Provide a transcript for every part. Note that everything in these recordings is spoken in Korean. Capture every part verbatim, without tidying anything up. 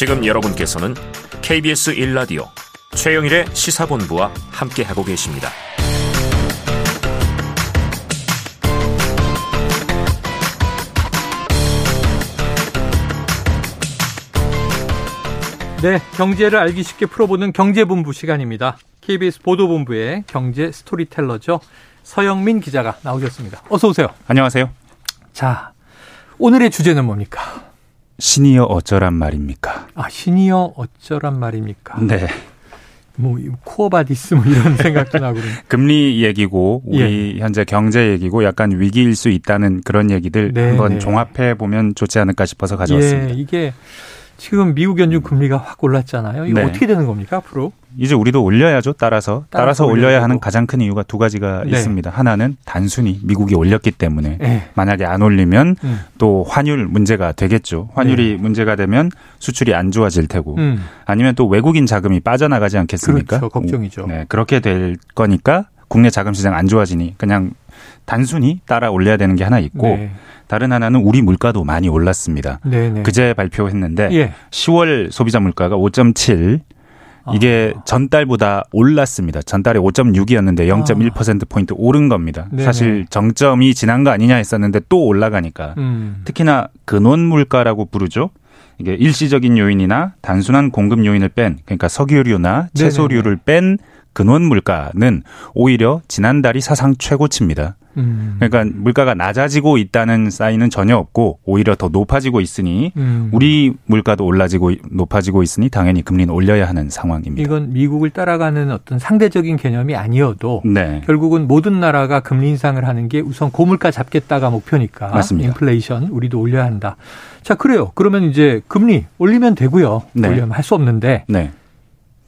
지금 여러분께서는 케이비에스 일 라디오 최영일의 시사본부와 함께하고 계십니다. 네, 경제를 알기 쉽게 풀어보는 경제본부 시간입니다. 케이비에스 보도본부의 경제 스토리텔러죠. 서영민 기자가 나오셨습니다. 어서 오세요. 안녕하세요. 자, 오늘의 주제는 뭡니까? 신이여 어쩌란 말입니까? 아, 신이여 어쩌란 말입니까? 네. 뭐 코어바디스 뭐 이런 생각도 나고. 금리 얘기고 우리 예. 현재 경제 얘기고 약간 위기일 수 있다는 그런 얘기들 네, 한번 네. 종합해 보면 좋지 않을까 싶어서 가져왔습니다. 예, 이게 지금 미국 연준 금리가 확 올랐잖아요. 이거 네. 어떻게 되는 겁니까 앞으로? 이제 우리도 올려야죠. 따라서. 따라서, 따라서 올려야 하는 가장 큰 이유가 두 가지가 네. 있습니다. 하나는 단순히 미국이 올렸기 때문에 네. 만약에 안 올리면 음. 또 환율 문제가 되겠죠. 환율이 네. 문제가 되면 수출이 안 좋아질 테고 음. 아니면 또 외국인 자금이 빠져나가지 않겠습니까? 그렇죠. 걱정이죠. 네, 그렇게 될 거니까 국내 자금 시장 안 좋아지니 그냥 단순히 따라 올려야 되는 게 하나 있고 네. 다른 하나는 우리 물가도 많이 올랐습니다. 네네. 그제 발표했는데 예. 시월 소비자 물가가 오점칠 이게 아. 전달보다 올랐습니다. 전달에 오점육이었는데 영점일 퍼센트포인트 아. 오른 겁니다. 네네. 사실 정점이 지난 거 아니냐 했었는데 또 올라가니까 음. 특히나 근원 물가라고 부르죠. 이게 일시적인 요인이나 단순한 공급 요인을 뺀 그러니까 석유류나 채소류를 네네. 뺀 근원 물가는 오히려 지난달이 사상 최고치입니다. 음. 그러니까 물가가 낮아지고 있다는 사인은 전혀 없고 오히려 더 높아지고 있으니 음. 우리 물가도 올라지고 높아지고 있으니 당연히 금리는 올려야 하는 상황입니다. 이건 미국을 따라가는 어떤 상대적인 개념이 아니어도 네. 결국은 모든 나라가 금리 인상을 하는 게 우선 고물가 잡겠다가 목표니까 맞습니다. 인플레이션 우리도 올려야 한다. 자, 그래요. 그러면 이제 금리 올리면 되고요. 네. 올리면 할 수 없는데 네.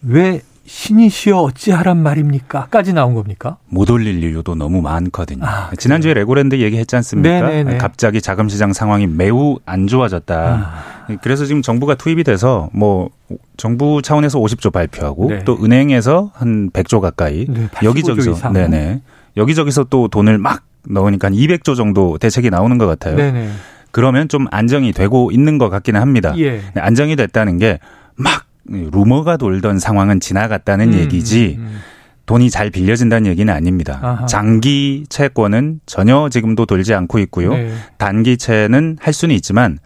왜 신이시여 어찌하란 말입니까? 까지 나온 겁니까? 못 올릴 이유도 너무 많거든요. 아, 지난주에 레고랜드 얘기했지 않습니까? 네네네. 갑자기 자금시장 상황이 매우 안 좋아졌다. 아. 그래서 지금 정부가 투입이 돼서 뭐 정부 차원에서 오십조 발표하고 네. 또 은행에서 한 백조 가까이 네, 여기저기서 네네. 여기저기서 또 돈을 막 넣으니까 이백조 정도 대책이 나오는 것 같아요. 네네. 그러면 좀 안정이 되고 있는 것 같기는 합니다. 예. 안정이 됐다는 게 막 루머가 돌던 상황은 지나갔다는 음, 얘기지 음. 돈이 잘 빌려진다는 얘기는 아닙니다. 아하. 장기 채권은 전혀 지금도 돌지 않고 있고요. 네. 단기채는 할 수는 있지만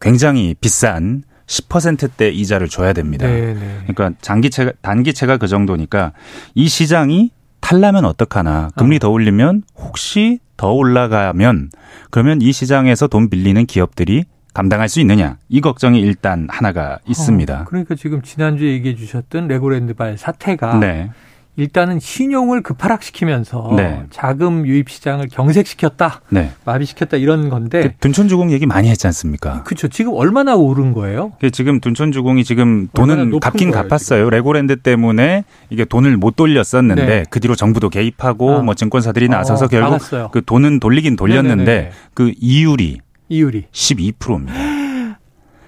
굉장히 비싼 십 퍼센트대 이자를 줘야 됩니다. 네, 네. 그러니까 장기채, 단기채가 그 정도니까 이 시장이 탈라면 어떡하나. 금리 더 올리면 혹시 더 올라가면 그러면 이 시장에서 돈 빌리는 기업들이 감당할 수 있느냐 이 걱정이 일단 하나가 있습니다. 어, 그러니까 지금 지난주에 얘기해 주셨던 레고랜드발 사태가 네. 일단은 신용을 급하락시키면서 네. 자금 유입 시장을 경색시켰다 네. 마비시켰다 이런 건데 그 둔촌주공 얘기 많이 했지 않습니까? 그렇죠. 지금 얼마나 오른 거예요? 지금 둔촌주공이 지금 돈은 갚긴 거예요, 갚았어요. 지금. 레고랜드 때문에 이게 돈을 못 돌렸었는데 네. 그 뒤로 정부도 개입하고 아. 뭐 증권사들이 나서서 어, 결국 나갔어요. 그 돈은 돌리긴 돌렸는데 네네네. 그 이율이 이율이 십이 퍼센트입니다.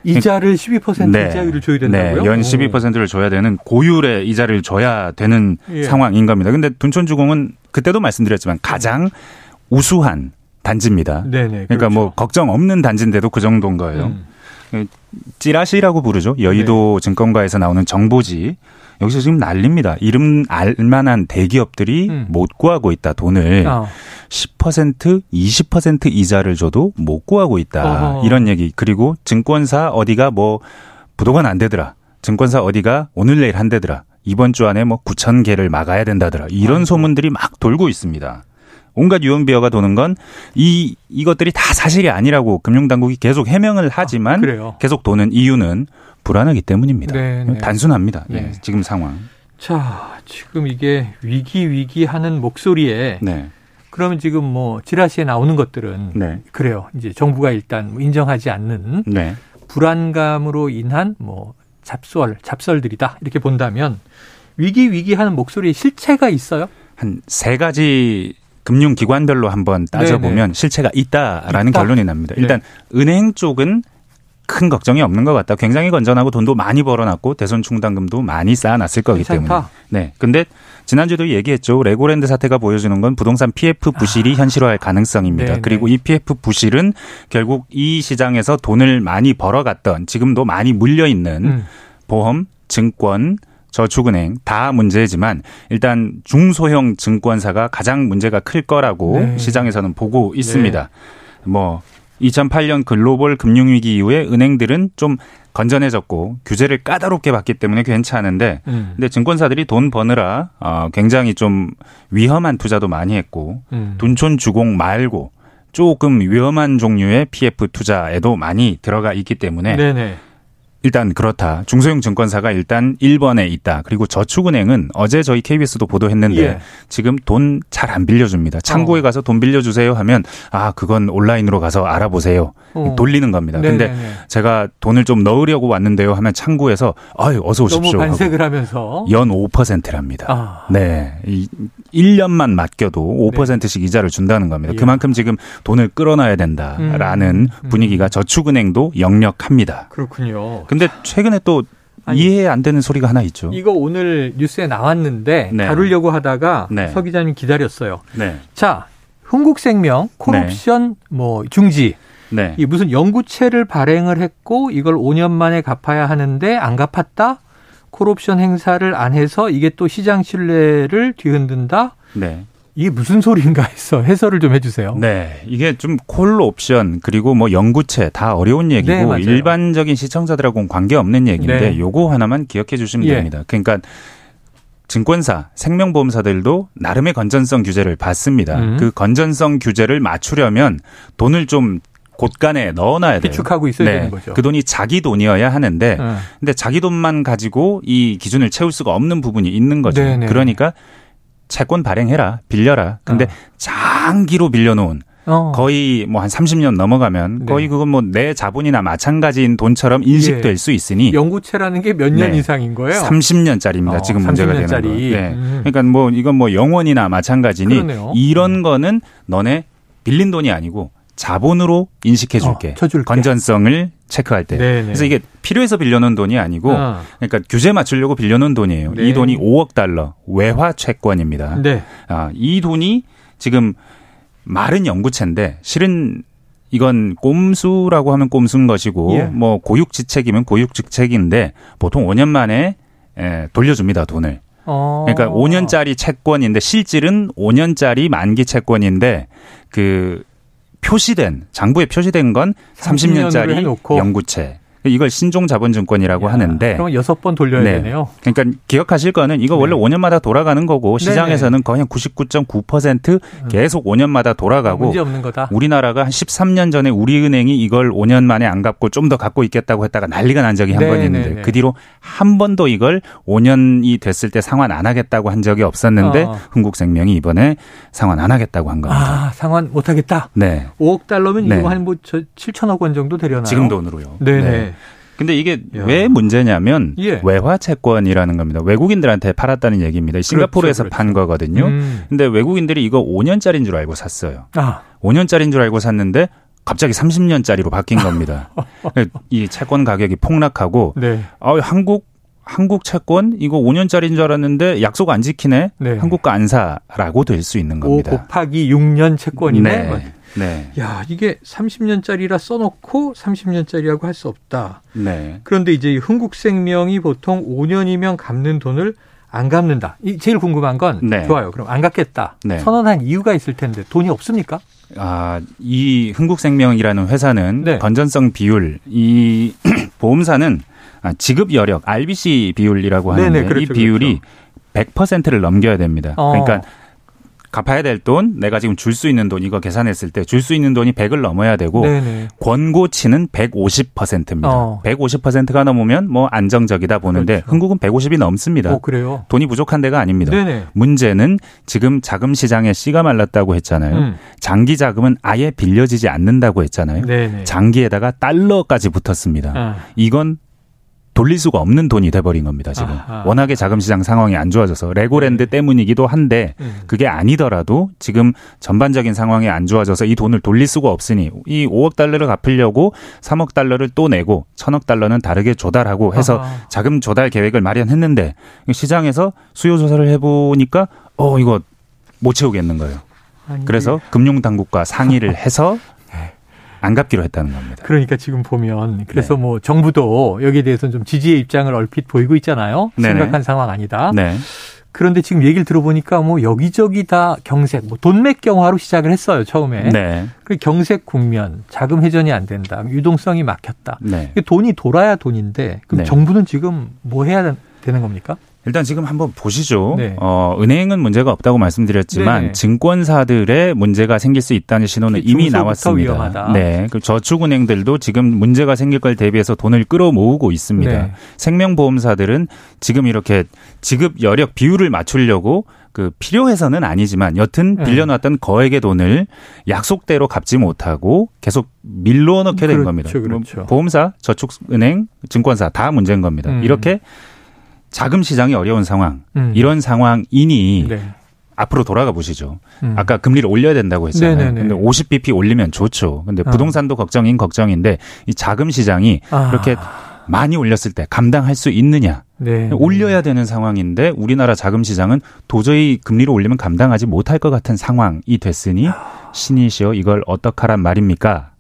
이자를 십이 퍼센트 네. 이자율을 줘야 된다고요? 네. 연 십이 퍼센트를 줘야 되는 고율의 이자를 줘야 되는 예. 상황인 겁니다. 그런데 둔촌주공은 그때도 말씀드렸지만 가장 우수한 단지입니다. 네네, 그러니까 그렇죠. 뭐 걱정 없는 단지인데도 그 정도인 거예요. 음. 찌라시라고 부르죠. 여의도 네. 증권가에서 나오는 정보지. 여기서 지금 난립니다. 이름 알만한 대기업들이 음. 못 구하고 있다. 돈을 어. 십 퍼센트, 이십 퍼센트 이자를 줘도 못 구하고 있다. 어허. 이런 얘기. 그리고 증권사 어디가 뭐 부도가 안 되더라. 증권사 어디가 오늘 내일 한대더라. 이번 주 안에 뭐 구천 개를 막아야 된다더라. 이런 어. 소문들이 막 돌고 있습니다. 온갖 유언비어가 도는 건 이 이것들이 다 사실이 아니라고 금융당국이 계속 해명을 하지만 아, 계속 도는 이유는 불안하기 때문입니다. 네네. 단순합니다. 네. 네, 지금 상황. 자, 지금 이게 위기 위기 하는 목소리에 네. 그러면 지금 뭐 지라시에 나오는 것들은 네. 그래요. 이제 정부가 일단 인정하지 않는 네. 불안감으로 인한 뭐 잡설, 잡설들이다 이렇게 본다면 위기 위기 하는 목소리에 실체가 있어요? 한 세 가지. 금융기관별로 한번 따져보면 네네. 실체가 있다라는 있다? 결론이 납니다. 일단 네. 은행 쪽은 큰 걱정이 없는 것 같다. 굉장히 건전하고 돈도 많이 벌어놨고 대선 충당금도 많이 쌓아놨을 거기 괜찮다. 때문에. 네. 근데 지난주에도 얘기했죠. 레고랜드 사태가 보여주는 건 부동산 피에프 부실이 아. 현실화할 가능성입니다. 네네. 그리고 이 피에프 부실은 결국 이 시장에서 돈을 많이 벌어갔던 지금도 많이 물려있는 음. 보험, 증권, 저축은행 다 문제지만 일단 중소형 증권사가 가장 문제가 클 거라고 네. 시장에서는 보고 있습니다. 네. 뭐. 이천팔 년 글로벌 금융위기 이후에 은행들은 좀 건전해졌고 규제를 까다롭게 받기 때문에 괜찮은데 음. 근데 증권사들이 돈 버느라 굉장히 좀 위험한 투자도 많이 했고 음. 둔촌주공 말고 조금 위험한 종류의 피에프 투자에도 많이 들어가 있기 때문에 네네. 일단 그렇다. 중소형 증권사가 일단 일 번에 있다. 그리고 저축은행은 어제 저희 케이비에스도 보도했는데 예. 지금 돈 잘 안 빌려줍니다. 창구에 어. 가서 돈 빌려주세요 하면 아 그건 온라인으로 가서 알아보세요. 어. 돌리는 겁니다. 그런데 제가 돈을 좀 넣으려고 왔는데요 하면 창구에서 아유 어서 오십시오. 너무 반색을 하면서. 연 오 퍼센트랍니다. 아. 네, 이 일 년만 맡겨도 오 퍼센트씩 네. 이자를 준다는 겁니다. 예. 그만큼 지금 돈을 끌어놔야 된다라는 음. 분위기가 저축은행도 역력합니다. 그렇군요. 근데 최근에 또 아니, 이해 안 되는 소리가 하나 있죠. 이거 오늘 뉴스에 나왔는데 네. 다루려고 하다가 네. 서 기자님 기다렸어요. 네. 자, 흥국생명 콜옵션 네. 뭐 중지. 네. 이 무슨 연구채를 발행을 했고 이걸 오 년 만에 갚아야 하는데 안 갚았다. 콜옵션 행사를 안 해서 이게 또 시장 신뢰를 뒤흔든다. 네. 이게 무슨 소리인가 해서 해설을 좀 해주세요. 네, 이게 좀 콜옵션 그리고 뭐 연구채 다 어려운 얘기고 네, 일반적인 시청자들하고는 관계없는 얘기인데 요거 네. 하나만 기억해 주시면 예. 됩니다. 그러니까 증권사, 생명보험사들도 나름의 건전성 규제를 받습니다. 음. 그 건전성 규제를 맞추려면 돈을 좀 곳간에 넣어놔야 돼요. 비축하고 있어야 네. 되는 거죠. 그 돈이 자기 돈이어야 하는데 음. 근데 자기 돈만 가지고 이 기준을 채울 수가 없는 부분이 있는 거죠. 네네. 그러니까 채권 발행해라, 빌려라. 근데 어. 장기로 빌려놓은 어. 거의 뭐 한 삼십 년 넘어가면 거의 네. 그건 뭐 내 자본이나 마찬가지인 돈처럼 인식될 예. 수 있으니 연구채라는 게 몇 년 네. 이상인 거예요? 삼십 년짜리입니다. 어, 지금 문제가 삼십 년짜리. 되는 거. 네. 음. 그러니까 뭐 이건 뭐 영원이나 마찬가지니 그러네요. 이런 음. 거는 너네 빌린 돈이 아니고 자본으로 인식해 줄게. 어, 쳐줄게. 건전성을 체크할 때. 네네. 그래서 이게 필요해서 빌려놓은 돈이 아니고 아. 그러니까 규제 맞추려고 빌려놓은 돈이에요. 네. 이 돈이 오억 달러 외화 채권입니다. 네. 아, 이 돈이 지금 말은 연구채인데 실은 이건 꼼수라고 하면 꼼수인 것이고 예. 뭐 고육지책이면 고육지책인데 보통 오 년 만에 에, 돌려줍니다. 돈을. 어. 그러니까 오 년짜리 채권인데 실질은 오 년짜리 만기 채권인데 그 표시된 장부에 표시된 건 삼십 년짜리 연구채. 이걸 신종자본증권이라고 야, 하는데. 그럼 여섯 번 돌려야 네. 되네요. 그러니까 기억하실 거는 이거 네. 원래 오 년마다 돌아가는 거고 시장에서는 네네. 거의 한 구십구 점 구 퍼센트 계속 오 년마다 돌아가고. 문제 없는 거다. 우리나라가 한 십삼 년 전에 우리은행이 이걸 오 년 만에 안 갚고 좀 더 갚고 있겠다고 했다가 난리가 난 적이 한 번 있는데 그 뒤로 한 번도 이걸 오 년이 됐을 때 상환 안 하겠다고 한 적이 없었는데 어. 흥국생명이 이번에 상환 안 하겠다고 한 겁니다. 아, 상환 못 하겠다. 네. 오억 달러면 네. 이거 한 뭐 칠천억 원 정도 되려나요? 지금 돈으로요. 네네. 네. 근데 이게 야. 왜 문제냐면 예. 외화 채권이라는 겁니다. 외국인들한테 팔았다는 얘기입니다. 싱가포르에서 그렇죠, 그렇죠. 판 거거든요. 음. 근데 외국인들이 이거 오 년짜리인 줄 알고 샀어요. 아. 오 년짜리인 줄 알고 샀는데 갑자기 삼십 년짜리로 바뀐 겁니다. 이 채권 가격이 폭락하고 네. 아, 한국 한국 채권 이거 오 년짜리인 줄 알았는데 약속 안 지키네. 네. 한국 거 안 사라고 될 수 있는 겁니다. 오 곱하기 육 년 채권이네. 네. 네. 야, 이게 삼십 년짜리라 써놓고 삼십 년짜리라고 할 수 없다. 네. 그런데 이제 흥국생명이 보통 오 년이면 갚는 돈을 안 갚는다. 이 제일 궁금한 건 네. 좋아요. 그럼 안 갚겠다. 네. 선언한 이유가 있을 텐데 돈이 없습니까? 아, 이 흥국생명이라는 회사는 네. 건전성 비율, 이 보험사는 지급 여력, 알비씨 비율이라고 하는데 네네, 그렇죠, 이 비율이 그렇죠. 백 퍼센트를 넘겨야 됩니다. 어. 그러니까 갚아야 될 돈, 내가 지금 줄 수 있는 돈, 이거 계산했을 때 줄 수 있는 돈이 백을 넘어야 되고 네네. 권고치는 백오십 퍼센트입니다. 어. 백오십 퍼센트가 넘으면 뭐 안정적이다 보는데 그렇죠. 흥국은 백오십이 넘습니다. 어, 그래요? 돈이 부족한 데가 아닙니다. 네네. 문제는 지금 자금 시장에 씨가 말랐다고 했잖아요. 음. 장기 자금은 아예 빌려지지 않는다고 했잖아요. 네네. 장기에다가 달러까지 붙었습니다. 아. 이건 돌릴 수가 없는 돈이 돼버린 겁니다. 지금 아하. 워낙에 자금시장 상황이 안 좋아져서 레고랜드 때문이기도 한데 그게 아니더라도 지금 전반적인 상황이 안 좋아져서 이 돈을 돌릴 수가 없으니 이 오억 달러를 갚으려고 삼억 달러를 또 내고 천억 달러는 다르게 조달하고 해서 아하. 자금 조달 계획을 마련했는데 시장에서 수요 조사를 해보니까 어 이거 못 채우겠는 거예요. 아니. 그래서 금융당국과 상의를 해서 안 갚기로 했다는 겁니다. 그러니까 지금 보면 그래서 네. 뭐 정부도 여기에 대해서는 좀 지지의 입장을 얼핏 보이고 있잖아요. 네네. 심각한 상황 아니다. 네. 그런데 지금 얘기를 들어보니까 뭐 여기저기 다 경색, 뭐 돈맥 경화로 시작을 했어요 처음에. 네. 그리고 경색 국면, 자금 회전이 안 된다, 유동성이 막혔다. 네. 돈이 돌아야 돈인데 그럼 네. 정부는 지금 뭐 해야 되는 겁니까? 일단 지금 한번 보시죠. 네. 어, 은행은 문제가 없다고 말씀드렸지만 네네. 증권사들의 문제가 생길 수 있다는 신호는 이미 나왔습니다. 위험하다. 네, 그 저축은행들도 지금 문제가 생길 걸 대비해서 돈을 끌어모으고 있습니다. 네. 생명보험사들은 지금 이렇게 지급 여력 비율을 맞추려고 그 필요해서는 아니지만 여튼 빌려놨던 거액의 돈을 약속대로 갚지 못하고 계속 밀어넣게 된 그렇죠, 겁니다. 그렇죠. 보험사, 저축은행, 증권사 다 문제인 겁니다. 음. 이렇게 자금 시장이 어려운 상황, 음. 이런 상황이니 네. 앞으로 돌아가 보시죠. 음. 아까 금리를 올려야 된다고 했잖아요. 근데 오십 비피 올리면 좋죠. 근데 아. 부동산도 걱정인 걱정인데 이 자금 시장이 아. 그렇게 많이 올렸을 때 감당할 수 있느냐. 네. 올려야 되는 상황인데 우리나라 자금 시장은 도저히 금리를 올리면 감당하지 못할 것 같은 상황이 됐으니 신이시여 이걸 어떡하란 말입니까?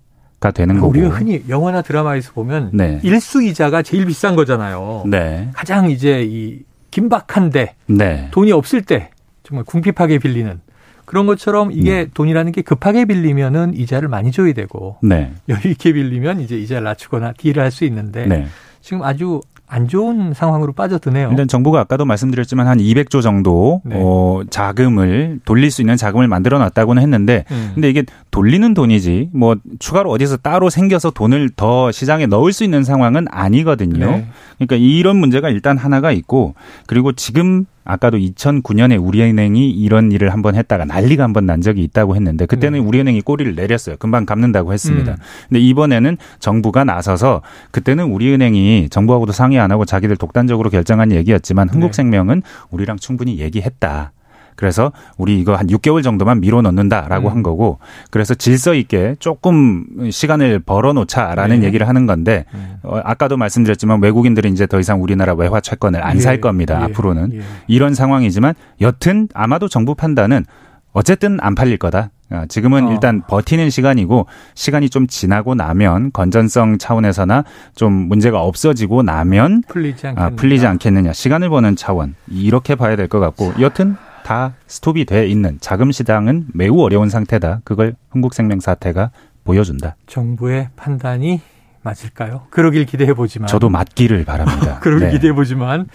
가 되는 거고. 우리가 흔히 영화나 드라마에서 보면 네. 일수이자가 제일 비싼 거잖아요. 네. 가장 이제 이 긴박한데 네. 돈이 없을 때 정말 궁핍하게 빌리는 그런 것처럼 이게 네. 돈이라는 게 급하게 빌리면은 이자를 많이 줘야 되고 네. 여유 있게 빌리면 이제 이자를 낮추거나 딜을 할 수 있는데 네. 지금 아주 안 좋은 상황으로 빠져드네요. 일단 정부가 아까도 말씀드렸지만 한 이백조 정도 네. 어, 자금을 돌릴 수 있는 자금을 만들어놨다고는 했는데 음. 근데 이게 돌리는 돈이지 뭐 추가로 어디서 따로 생겨서 돈을 더 시장에 넣을 수 있는 상황은 아니거든요. 네. 그러니까 이런 문제가 일단 하나가 있고 그리고 지금 아까도 이천구 년에 우리은행이 이런 일을 한번 했다가 난리가 한번 난 적이 있다고 했는데 그때는 네. 우리은행이 꼬리를 내렸어요. 금방 갚는다고 했습니다. 음. 근데 이번에는 정부가 나서서 그때는 우리은행이 정부하고도 상의 안 하고 자기들 독단적으로 결정한 얘기였지만 흥국생명은 네. 우리랑 충분히 얘기했다. 그래서 우리 이거 한 육 개월 정도만 밀어넣는다라고 음. 한 거고 그래서 질서 있게 조금 시간을 벌어놓자라는 네. 얘기를 하는 건데 네. 어, 아까도 말씀드렸지만 외국인들은 이제 더 이상 우리나라 외화 채권을 안 살 예. 겁니다. 예. 앞으로는. 예. 이런 상황이지만 여튼 아마도 정부 판단은 어쨌든 안 팔릴 거다. 지금은 어. 일단 버티는 시간이고 시간이 좀 지나고 나면 건전성 차원에서나 좀 문제가 없어지고 나면 풀리지 않겠느냐, 아, 풀리지 않겠느냐. 시간을 버는 차원 이렇게 봐야 될 것 같고 여튼 다 스톱이 돼 있는 자금 시장은 매우 어려운 상태다. 그걸 흥국생명 사태가 보여준다. 정부의 판단이 맞을까요? 그러길 기대해보지만. 저도 맞기를 바랍니다. 그러길 네. 기대해보지만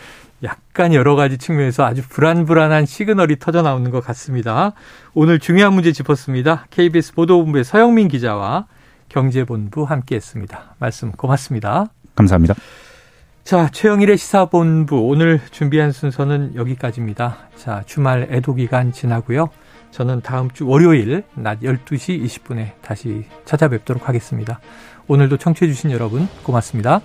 약간 여러 가지 측면에서 아주 불안불안한 시그널이 터져나오는 것 같습니다. 오늘 중요한 문제 짚었습니다. 케이비에스 보도본부의 서영민 기자와 경제본부 함께했습니다. 말씀 고맙습니다. 감사합니다. 자, 최영일의 시사본부 오늘 준비한 순서는 여기까지입니다. 자, 주말 애도기간 지나고요. 저는 다음 주 월요일 낮 열두 시 이십 분에 다시 찾아뵙도록 하겠습니다. 오늘도 청취해 주신 여러분 고맙습니다.